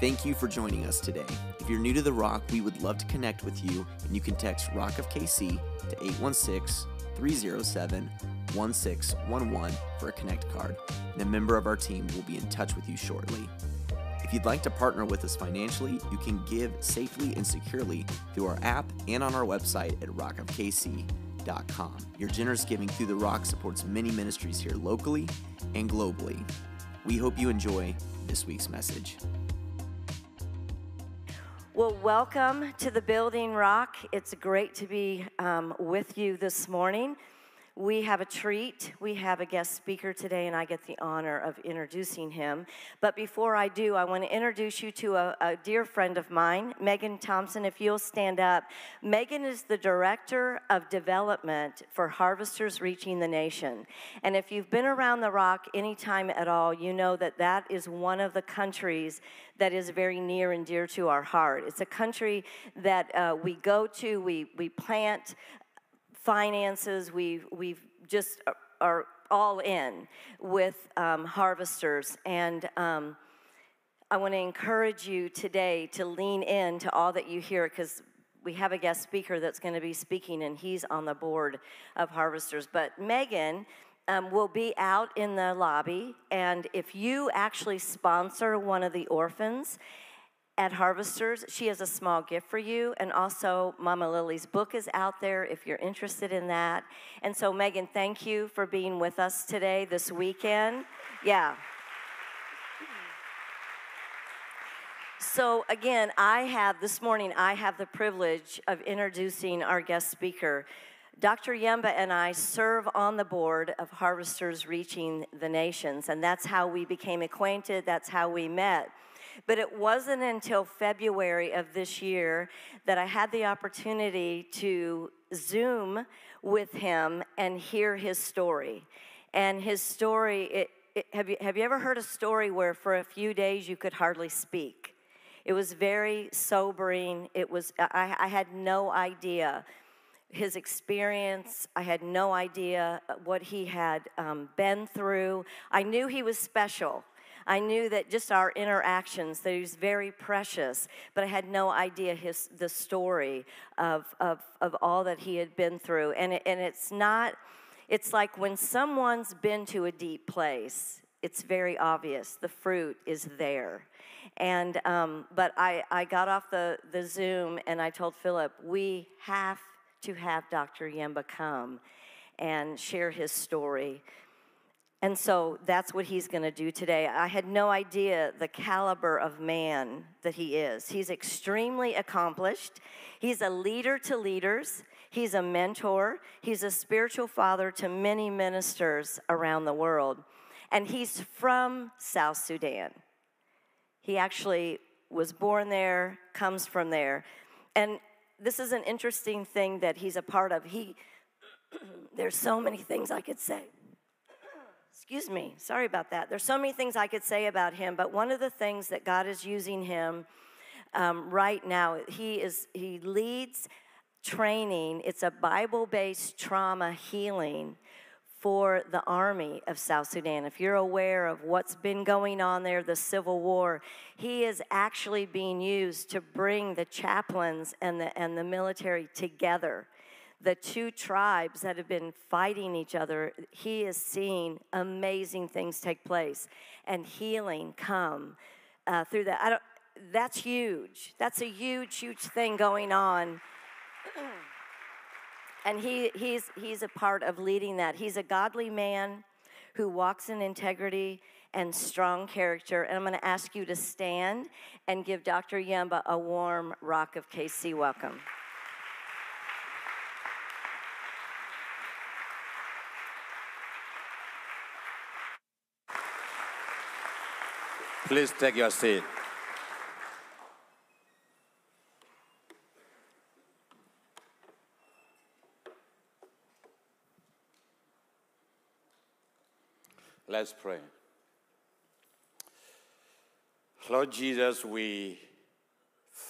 Thank you for joining us today. If you're new to The Rock, we would love to connect with you, and you can text Rock of KC to 816-307-1611 for a Connect card, and a member of our team will be in touch with you shortly. If you'd like to partner with us financially, you can give safely and securely through our app and on our website at rockofkc.com. Your generous giving through The Rock supports many ministries here locally and globally. We hope you enjoy this week's message. Well, welcome to the Building Rock. It's great to be with you this morning. We have a treat. We have a guest speaker today, and I get the honor of introducing him. But before I do, I want to introduce you to a dear friend of mine, Megan Thompson, if you'll stand up. Megan is the Director of Development for Harvesters Reaching the Nation. And if you've been around The Rock any time at all, you know that that is one of the countries that is very near and dear to our heart. It's a country that we go to, we plant finances, we've just are all in with harvesters, and I want to encourage you today to lean in to all that you hear, because we have a guest speaker that's going to be speaking, and he's on the board of Harvesters. But Megan will be out in the lobby, and if you actually sponsor one of the orphans at Harvesters, she has a small gift for you, and also Mama Lily's book is out there if you're interested in that. And so, Megan, thank you for being with us today, this weekend. Yeah. So, again, this morning I have the privilege of introducing our guest speaker. Dr. Yemba and I serve on the board of Harvesters Reaching the Nations, and that's how we became acquainted, that's how we met. But it wasn't until February of this year that I had the opportunity to Zoom with him and hear his story. And his story, have you ever heard a story where for a few days you could hardly speak? It was very sobering. It was, I had no idea his experience. I had no idea what he had been through. I knew he was special. I knew that just our interactions, that he was very precious, but I had no idea the story of all that he had been through. And it's like when someone's been to a deep place, it's very obvious. The fruit is there. And but I got off the Zoom and I told Philip, we have to have Dr. Yemba come and share his story. And so that's what he's going to do today. I had no idea the caliber of man that he is. He's extremely accomplished. He's a leader to leaders. He's a mentor. He's a spiritual father to many ministers around the world. And he's from South Sudan. He actually was born there, comes from there. And this is an interesting thing that he's a part of. There's so many things I could say. Excuse me, sorry about that. There's so many things I could say about him, but one of the things that God is using him right now, he leads training. It's a Bible-based trauma healing for the army of South Sudan. If you're aware of what's been going on there, the civil war, he is actually being used to bring the chaplains and the military together. The two tribes that have been fighting each other, he is seeing amazing things take place and healing come through that. That's huge. That's a huge, huge thing going on. And he's a part of leading that. He's a godly man who walks in integrity and strong character. And I'm going to ask you to stand and give Dr. Yemba a warm Rock of KC welcome. Please take your seat. Let's pray. Lord Jesus, we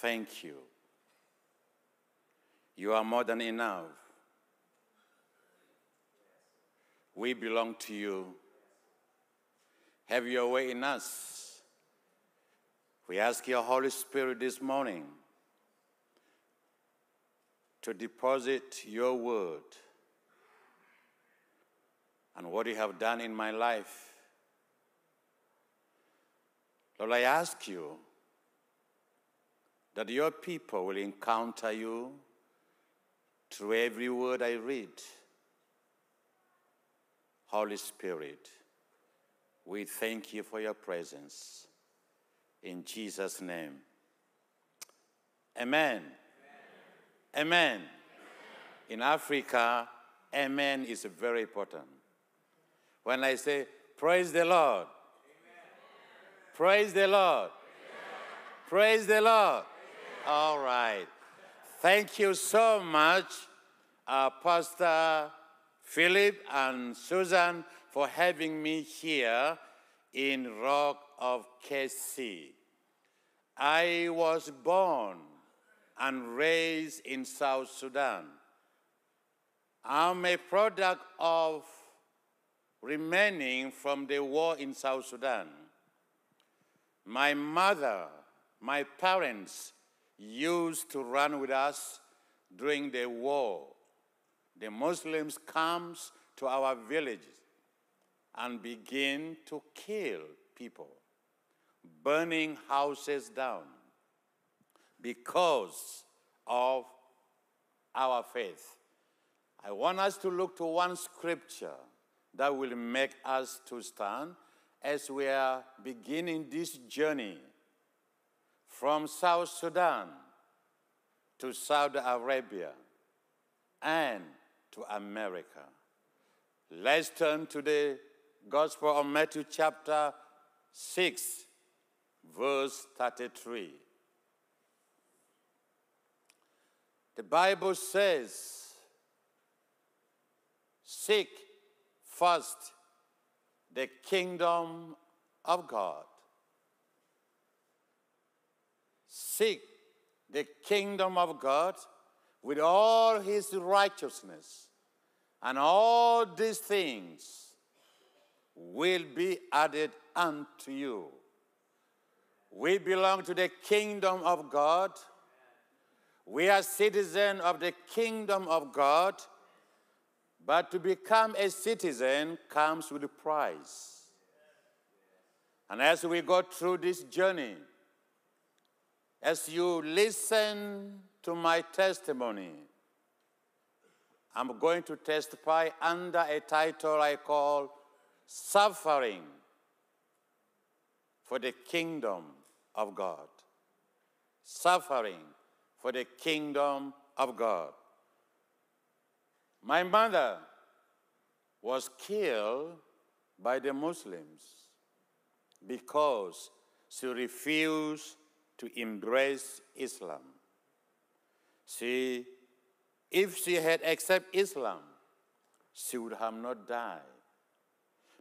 thank you. You are more than enough. We belong to you. Have your way in us. We ask your Holy Spirit this morning to deposit your word and what you have done in my life. Lord, I ask you that your people will encounter you through every word I read. Holy Spirit, we thank you for your presence. In Jesus' name. Amen. Amen. Amen. Amen. In Africa, amen is very important. When I say, praise the Lord. Amen. Praise the Lord. Amen. Praise the Lord. Amen. All right. Thank you so much, Pastor Philip and Susan, for having me here in Rock of KC. I was born and raised in South Sudan. I'm a product of remaining from the war in South Sudan. My mother, my parents used to run with us during the war. The Muslims come to our villages and begin to kill people, burning houses down because of our faith. I want us to look to one scripture that will make us to stand as we are beginning this journey from South Sudan to Saudi Arabia and to America. Let's turn to the Gospel of Matthew chapter 6, verse 33. The Bible says, seek first the kingdom of God. Seek the kingdom of God with all his righteousness, and all these things will be added unto you. We belong to the kingdom of God. We are citizens of the kingdom of God. But to become a citizen comes with a price. And as we go through this journey, as you listen to my testimony, I'm going to testify under a title I call Suffering for the Kingdom of God. Suffering for the Kingdom of God. My mother was killed by the Muslims because she refused to embrace Islam. If she had accepted Islam, she would have not died.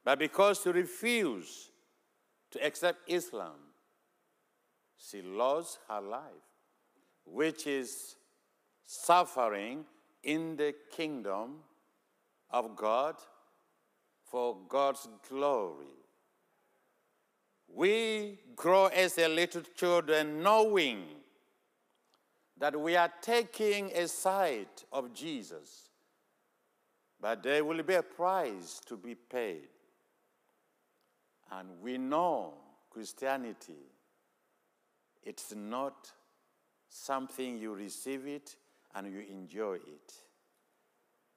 But because she refused to accept Islam, she lost her life, which is suffering in the kingdom of God for God's glory. We grow as a little children knowing that we are taking a side of Jesus, but there will be a price to be paid. And we know Christianity, it's not something you receive it and you enjoy it.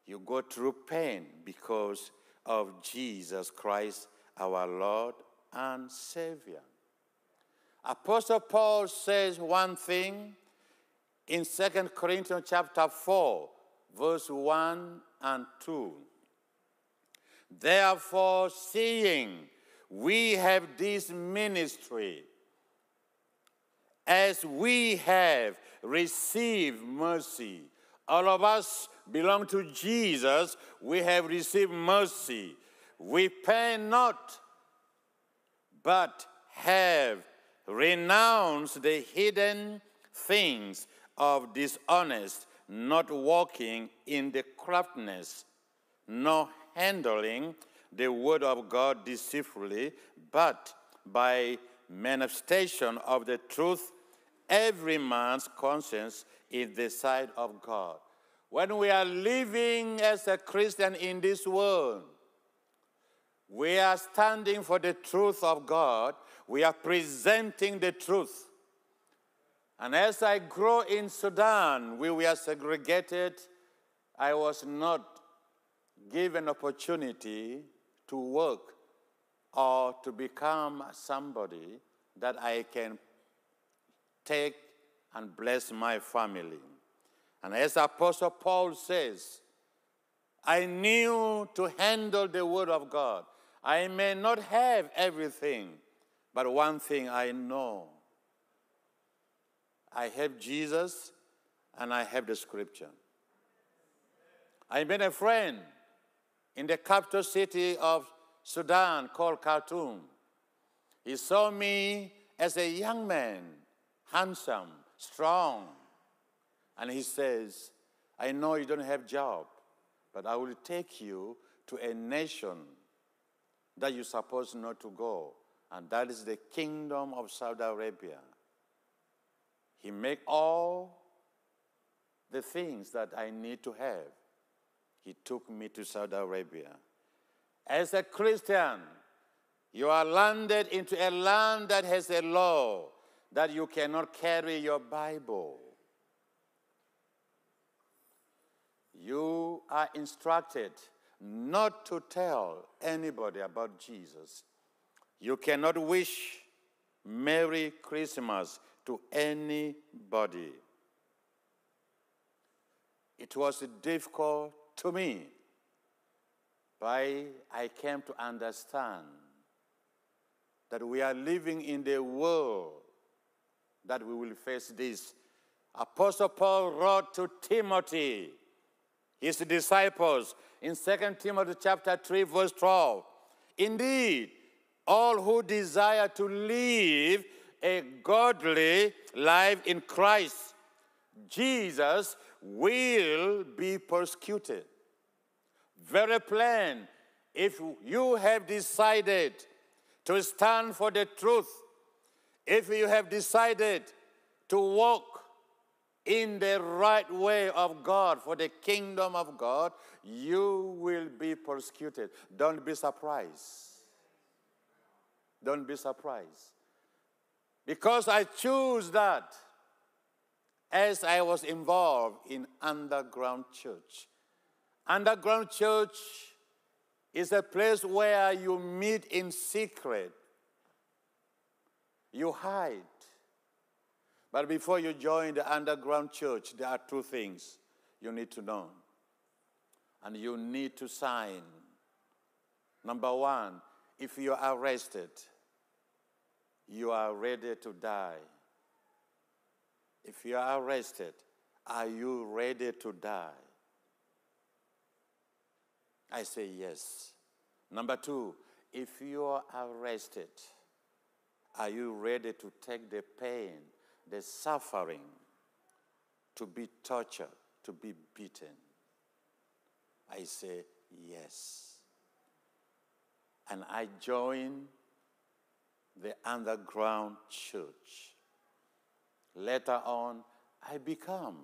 You go through pain because of Jesus Christ, our Lord and Savior. Apostle Paul says one thing in 2 Corinthians chapter 4, verse 1 and 2. Therefore, seeing we have this ministry, as we have received mercy. All of us belong to Jesus. We have received mercy. We pay not, but have renounced the hidden things of dishonest, not walking in the craftiness, nor handling the word of God deceitfully, but by manifestation of the truth, every man's conscience is the sight of God. When we are living as a Christian in this world, we are standing for the truth of God. We are presenting the truth. And as I grew in Sudan, we were segregated. I was not given opportunity to work or to become somebody that I can take and bless my family. And as Apostle Paul says, I knew to handle the word of God. I may not have everything, but one thing I know. I have Jesus, and I have the scripture. I met a friend in the capital city of Sudan called Khartoum. He saw me as a young man, handsome, strong. And he says, I know you don't have a job, but I will take you to a nation that you're supposed not to go. And that is the kingdom of Saudi Arabia. He made all the things that I need to have. He took me to Saudi Arabia. As a Christian, you are landed into a land that has a law that you cannot carry your Bible. You are instructed not to tell anybody about Jesus. You cannot wish Merry Christmas to anybody. It was difficult to me, but I came to understand that we are living in the world that we will face this. Apostle Paul wrote to Timothy, his disciples, in 2 Timothy chapter 3, verse 12. Indeed, all who desire to live a godly life in Christ Jesus will be persecuted. Very plain, if you have decided to stand for the truth, if you have decided to walk in the right way of God, for the kingdom of God, you will be persecuted. Don't be surprised. Don't be surprised. Because I choose that as I was involved in underground church. Underground church is a place where you meet in secret. You hide. But before you join the underground church, there are two things you need to know. And you need to sign. Number one, if you are arrested, you are ready to die. If you are arrested, are you ready to die? I say yes. Number two, if you are arrested, are you ready to take the pain, the suffering, to be tortured, to be beaten? I say yes. And I join the underground church. Later on, I become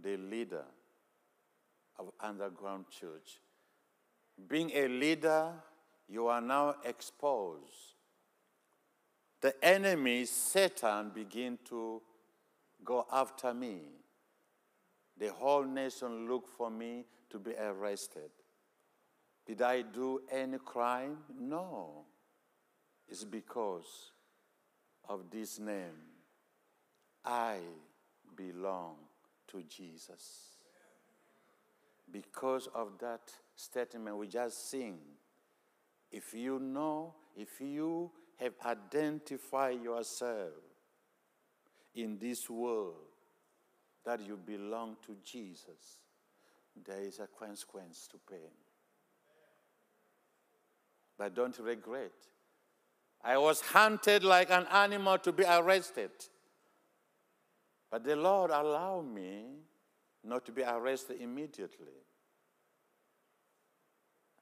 the leader of underground church. Being a leader, you are now exposed. The enemy, Satan, begin to go after me. The whole nation looked for me to be arrested. Did I do any crime? No. It's because of this name. I belong to Jesus. Because of that statement we just sing, if you know, if you have identified yourself in this world that you belong to Jesus, there is a consequence to pain. But don't regret. I was hunted like an animal to be arrested. But the Lord allowed me not to be arrested immediately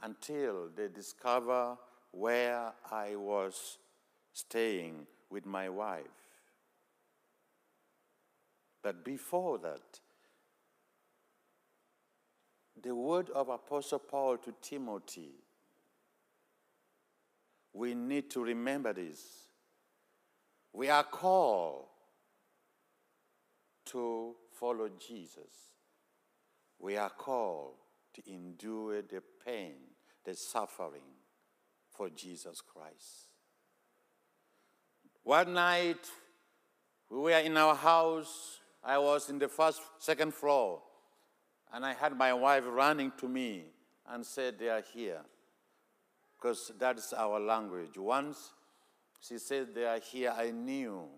until they discover where I was staying with my wife. But before that, the word of Apostle Paul to Timothy, we need to remember this. We are called to follow Jesus. We are called to endure the pain, the suffering for Jesus Christ. One night, we were in our house. I was in the second floor, and I had my wife running to me and said, "They are here," because that's our language. Once she said, "They are here," I knew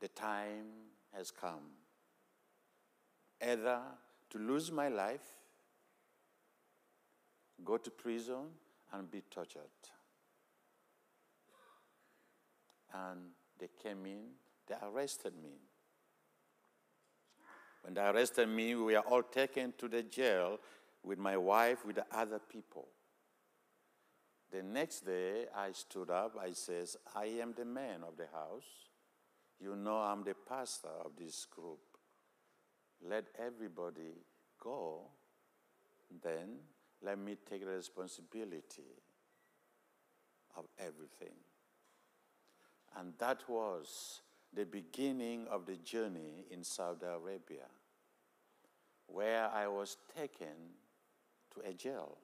the time has come, either to lose my life, go to prison, and be tortured. And they came in, they arrested me. When they arrested me, we were all taken to the jail with my wife, with the other people. The next day, I stood up, I says, "I am the man of the house. You know I'm the pastor of this group. Let everybody go, then let me take the responsibility of everything." And that was the beginning of the journey in Saudi Arabia, where I was taken to a jail.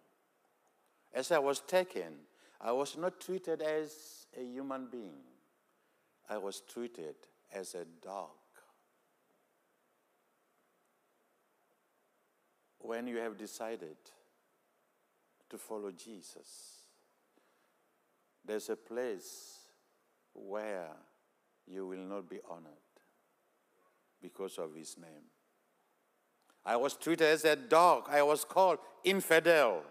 As I was taken, I was not treated as a human being. I was treated as a dog. When you have decided to follow Jesus, there's a place where you will not be honored because of his name. I was treated as a dog. I was called infidel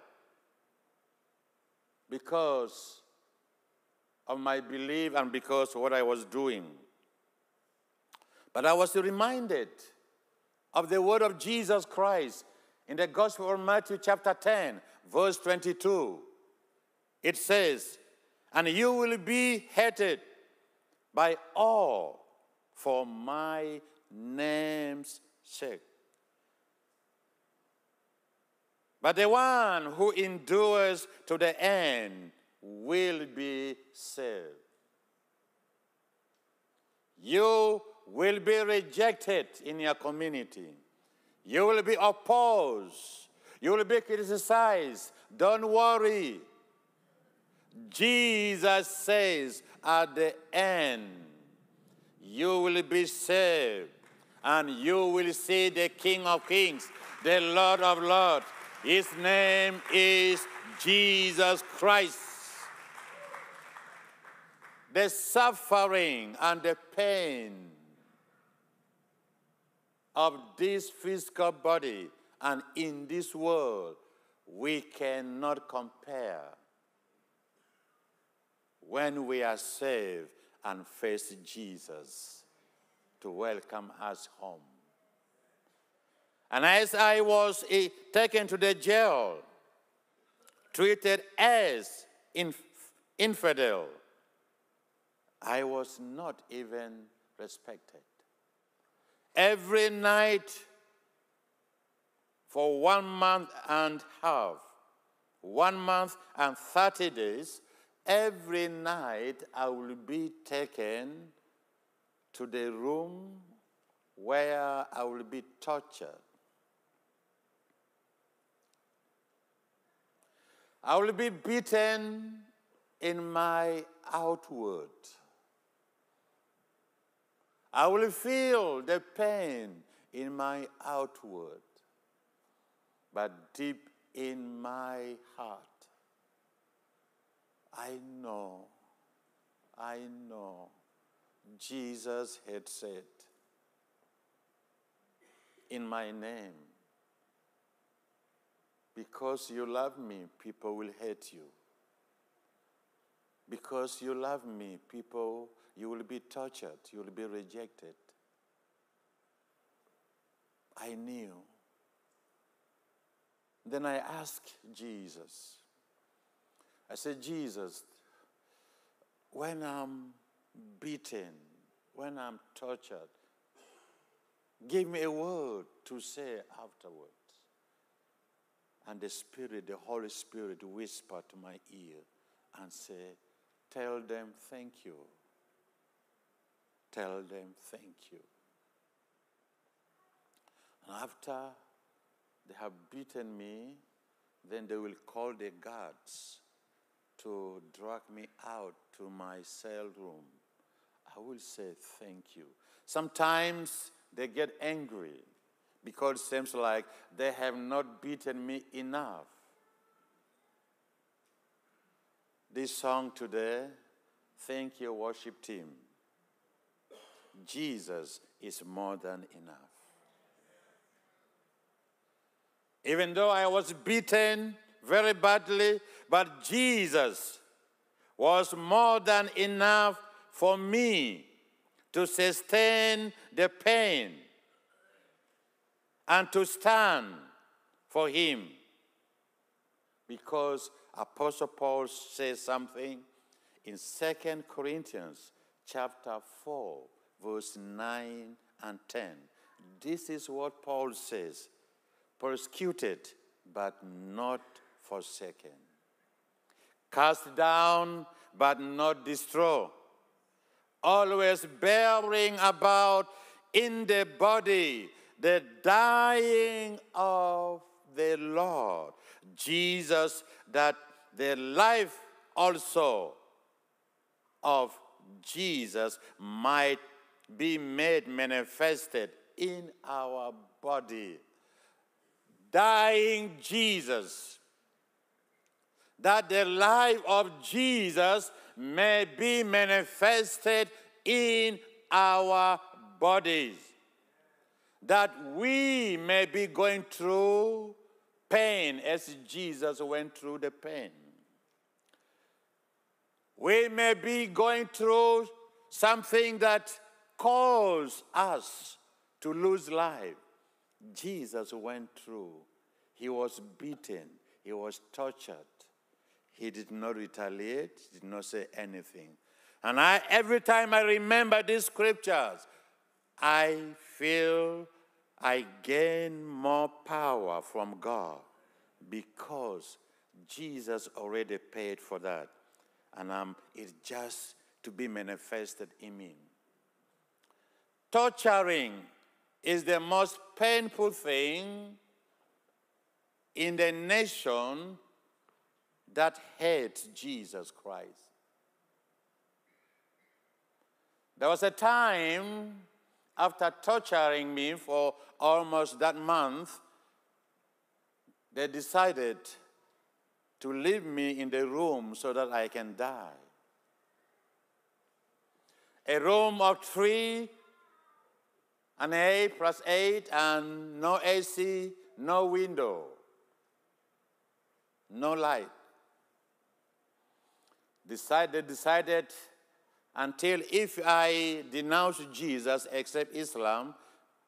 because of my belief and because of what I was doing. But I was reminded of the word of Jesus Christ in the Gospel of Matthew chapter 10, verse 22. It says, "And you will be hated by all for my name's sake. But the one who endures to the end will be saved." You will be rejected in your community. You will be opposed. You will be criticized. Don't worry. Jesus says, at the end, you will be saved, and you will see the King of Kings, the Lord of Lords. His name is Jesus Christ. The suffering and the pain of this physical body and in this world, we cannot compare when we are saved and face Jesus to welcome us home. And as I was taken to the jail, treated as infidel, I was not even respected. Every night for 1 month and a half, 1 month and 30 days, every night I will be taken to the room where I will be tortured. I will be beaten in my outward. I will feel the pain in my outward, but deep in my heart, I know, Jesus had said, "In my name, because you love me, people will hate you. Because you love me, you will be tortured, you will be rejected." I knew. Then I asked Jesus, I said, "Jesus, when I'm beaten, when I'm tortured, give me a word to say afterwards. And the Spirit, the Holy Spirit, whispered to my ear and said, tell them thank you. Tell them thank you. And after they have beaten me, then they will call the guards to drag me out to my cell room. I will say thank you. Sometimes they get angry because it seems like they have not beaten me enough. This song today, thank your worship team. Jesus is more than enough. Even though I was beaten very badly, but Jesus was more than enough for me to sustain the pain and to stand for him. Because Apostle Paul says something in 2 Corinthians chapter 4, verse 9 and 10. This is what Paul says, persecuted but not forsaken, cast down but not destroyed, always bearing about in the body the dying of the Lord Jesus, that the life also of Jesus might be made manifested in our body. Dying Jesus, that the life of Jesus may be manifested in our bodies, that we may be going through pain as Jesus went through the pain. We may be going through something that caused us to lose life. Jesus went through. He was beaten. He was tortured. He did not retaliate, did not say anything. And every time I remember these scriptures, I feel I gain more power from God because Jesus already paid for that. And it's just to be manifested in me. Torturing is the most painful thing in the nation that hates Jesus Christ. There was a time after torturing me for almost that month, they decided to leave me in the room so that I can die. A room of 3 and 8 plus 8 and no AC, no window, no light. They decided until if I denounce Jesus, except Islam,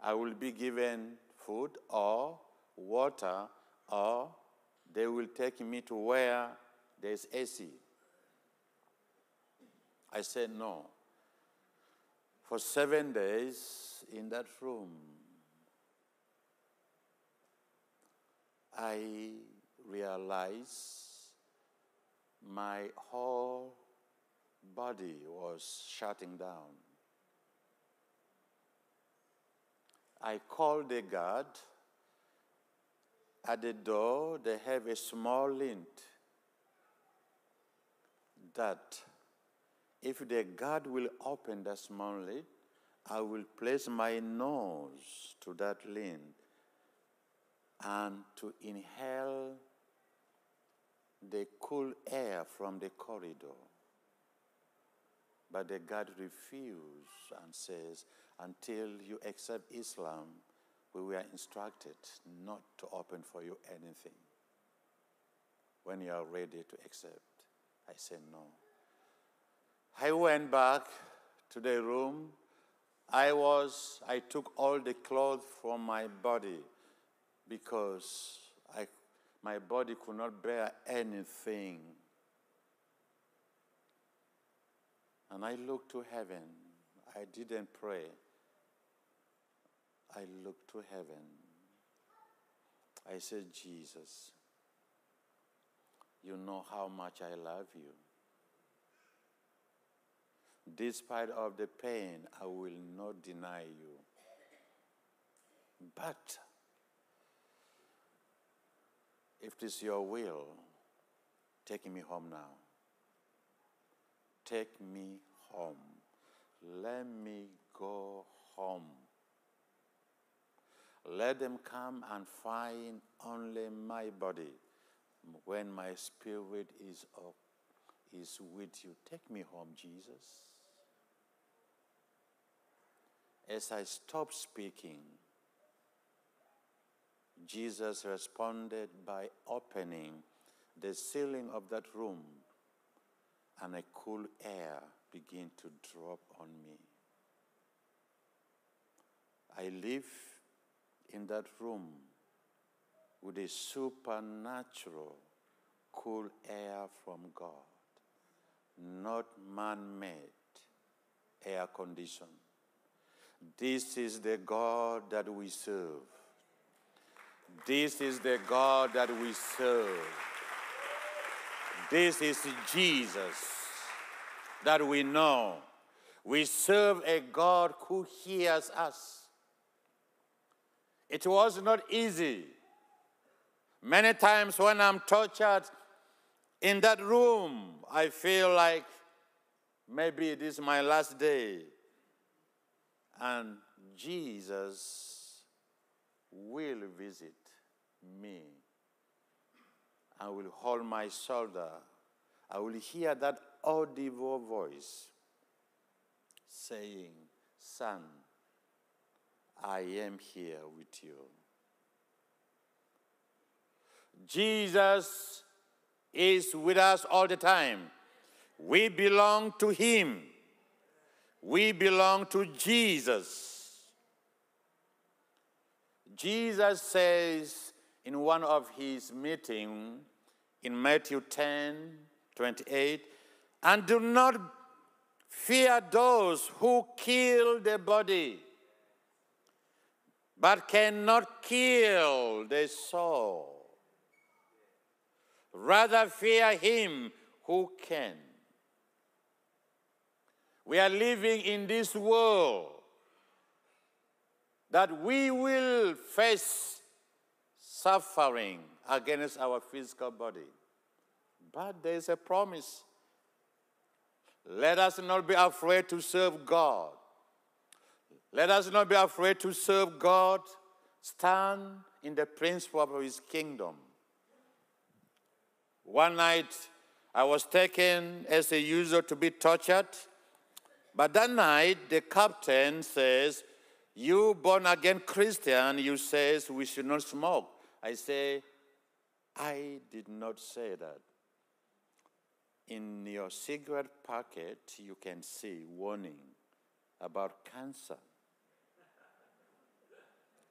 I will be given food or water, or they will take me to where there's AC. I said no. For 7 days in that room, I realized my whole body was shutting down. I called the guard. At the door, they have a small lint that if the guard will open that small lint, I will place my nose to that lint and to inhale the cool air from the corridor. But the guard refused and says, until you accept Islam, we were instructed not to open for you anything. When you are ready to accept, I said no. I went back to the room. I took all the clothes from my body because my body could not bear anything. And I looked to heaven. I didn't pray. I looked to heaven. I said, Jesus, you know how much I love you. Despite of the pain, I will not deny you. But if it is your will, take me home now. Take me home. Let me go home. Let them come and find only my body. When my spirit is up, is with you. Take me home, Jesus. As I stopped speaking, Jesus responded by opening the ceiling of that room, and a cool air began to drop on me. I live in that room with a supernatural cool air from God, not man-made air condition. This is the God that we serve. This is the God that we serve. This is Jesus that we know. We serve a God who hears us. It was not easy. Many times when I'm tortured in that room, I feel like maybe it is my last day. And Jesus will visit me. I will hold my shoulder. I will hear that audible voice saying, Son, I am here with you. Jesus is with us all the time. We belong to him. We belong to Jesus. Jesus says in one of his meetings in Matthew 10:28, and do not fear those who kill the body, but cannot kill the soul. Rather fear him who can. We are living in this world that we will face suffering against our physical body. But there is a promise. Let us not be afraid to serve God. Let us not be afraid to serve God. Stand in the principle of his kingdom. One night, I was taken as a user to be tortured. But that night, the captain says, you born-again Christian, you says we should not smoke. I say, I did not say that. In your cigarette packet, you can see warning about cancer.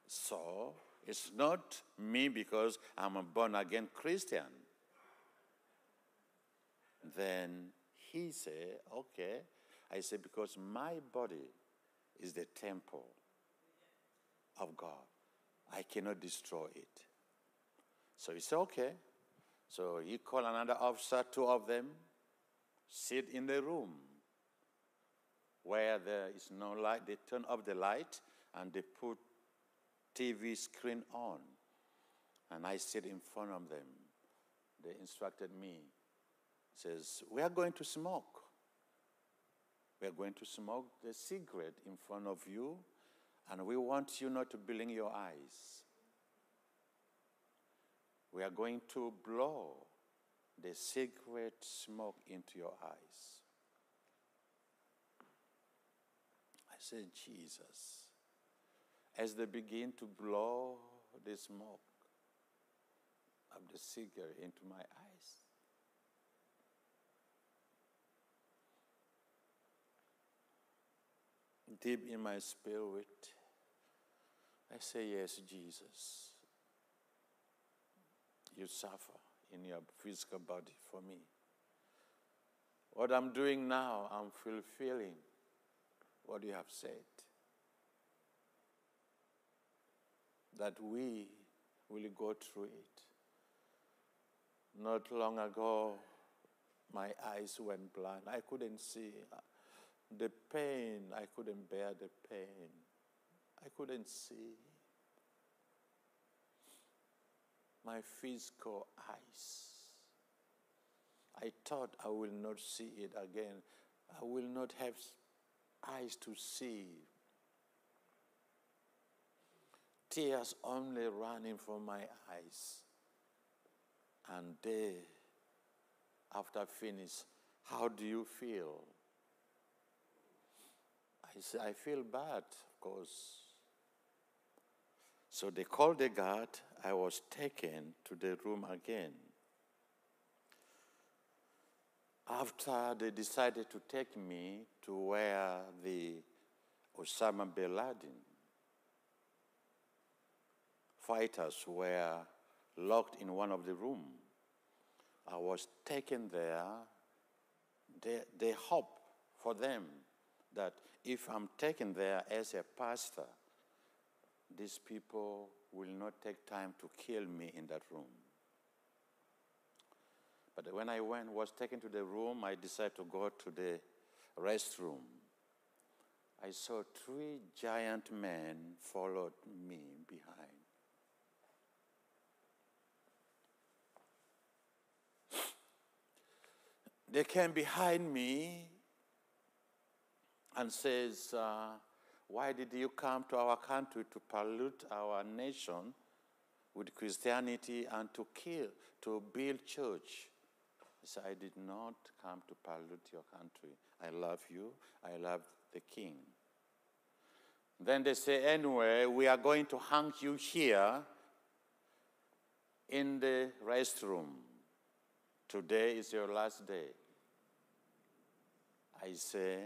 So, it's not me because I'm a born-again Christian. Then he said, okay. I said, because my body is the temple of God. I cannot destroy it. So he said, okay. So he called another officer, two of them, sit in the room where there is no light. They turn off the light and they put TV screen on. And I sit in front of them. They instructed me. Says, we are going to smoke. We are going to smoke the cigarette in front of you, and we want you not to blink your eyes. We are going to blow the cigarette smoke into your eyes. I said, Jesus. As they begin to blow the smoke of the cigarette into my eyes, deep in my spirit, I say, yes, Jesus, you suffer in your physical body for me. What I'm doing now, I'm fulfilling what you have said. That we will go through it. Not long ago, my eyes went blind. I couldn't see the pain. I couldn't bear the pain. I couldn't see. My physical eyes. I thought I will not see it again. I will not have eyes to see. Tears only running from my eyes. And day after finish, how do you feel? I say, I feel bad, of course. So they called the guard. I was taken to the room again. After they decided to take me to where the Osama Bin Laden fighters were locked in one of the rooms. I was taken there. They hope for them that if I'm taken there as a pastor, these people will not take time to kill me in that room. But when I was taken to the room, I decided to go to the restroom. I saw 3 giant men followed me behind. They came behind me and says, why did you come to our country to pollute our nation with Christianity and to kill, to build church? I said, I did not come to pollute your country. I love you. I love the king. Then they say, anyway, we are going to hang you here in the restroom. Today is your last day. I say,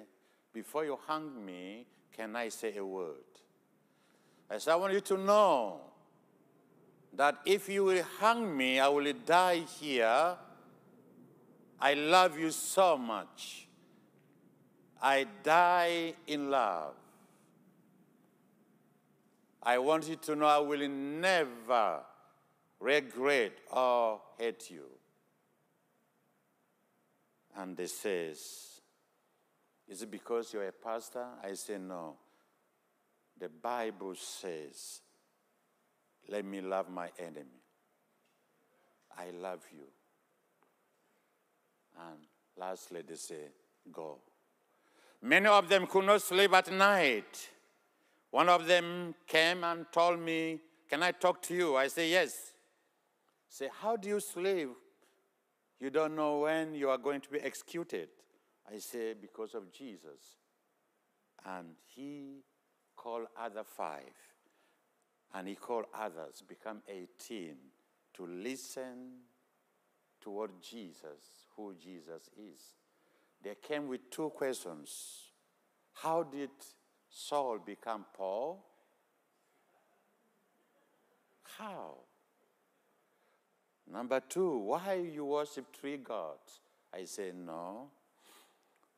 before you hang me, can I say a word? I say, I want you to know that if you will hang me, I will die here. I love you so much. I die in love. I want you to know I will never regret or hate you. And they says, is it because you're a pastor? I say, no. The Bible says, let me love my enemy. I love you. And lastly, they say, go. Many of them could not sleep at night. One of them came and told me, can I talk to you? I say, yes. Say, how do you sleep? You don't know when you are going to be executed. I say, because of Jesus. And he called other 5. And he called others, become 18, to listen to what Jesus, who Jesus is. They came with 2 questions. How did Saul become Paul? How? Number 2, why you worship 3 gods? I say, no.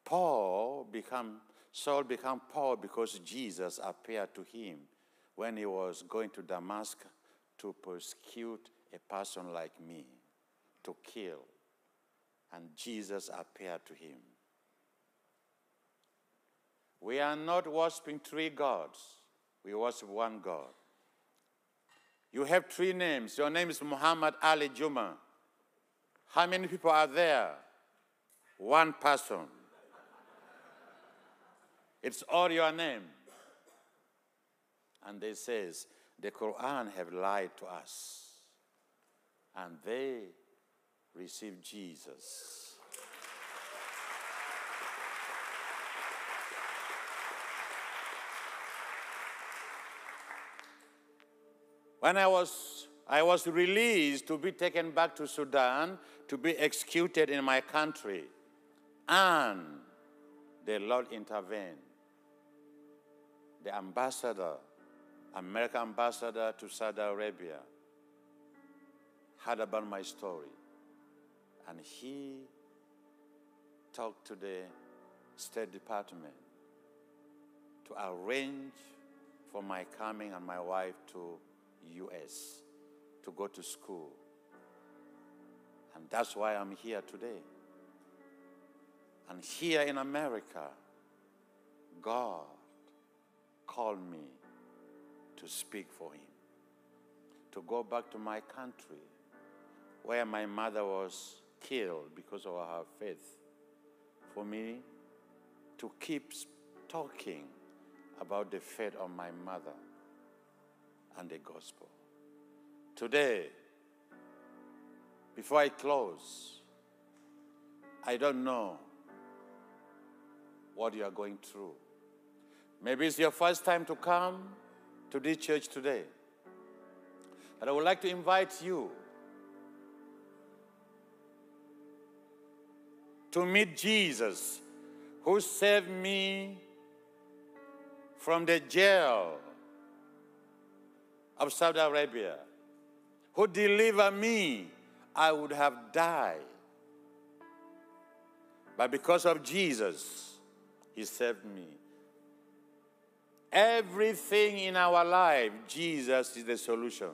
Saul became Paul because Jesus appeared to him when he was going to Damascus to persecute a person like me, to kill. And Jesus appeared to him. We are not worshiping 3 gods. We worship one God. You have 3 names. Your name is Muhammad Ali Juma. How many people are there? One person. It's all your name. And they says, the Quran have lied to us. And they received Jesus. When I was released to be taken back to Sudan to be executed in my country. And the Lord intervened. The ambassador, American ambassador to Saudi Arabia, heard about my story. And he talked to the State Department to arrange for my coming and my wife to U.S. to go to school. And that's why I'm here today. And here in America, God called me to speak for him, to go back to my country where my mother was killed because of her faith, for me to keep talking about the faith of my mother and the gospel. Today, before I close, I don't know what you are going through. Maybe it's your first time to come to this church today. But I would like to invite you to meet Jesus, who saved me from the jail of Saudi Arabia, who delivered me. I would have died. But because of Jesus, he saved me. Everything in our life, Jesus is the solution.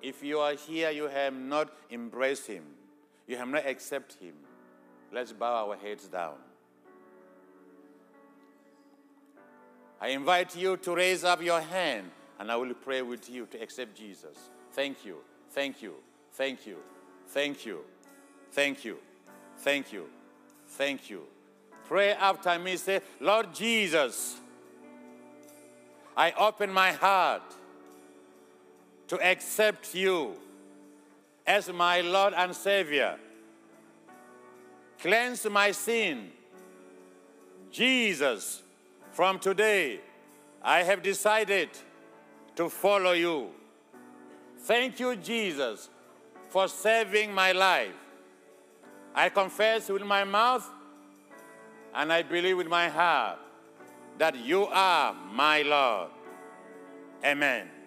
If you are here, you have not embraced him. You have not accepted him. Let's bow our heads down. I invite you to raise up your hand, and I will pray with you to accept Jesus. Thank you. Thank you. Thank you. Thank you. Thank you. Thank you. Thank you. Pray after me. Say, Lord Jesus, I open my heart to accept you as my Lord and Savior. Cleanse my sin. Jesus, from today, I have decided to follow you. Thank you, Jesus, for saving my life. I confess with my mouth and I believe with my heart that you are my Lord. Amen.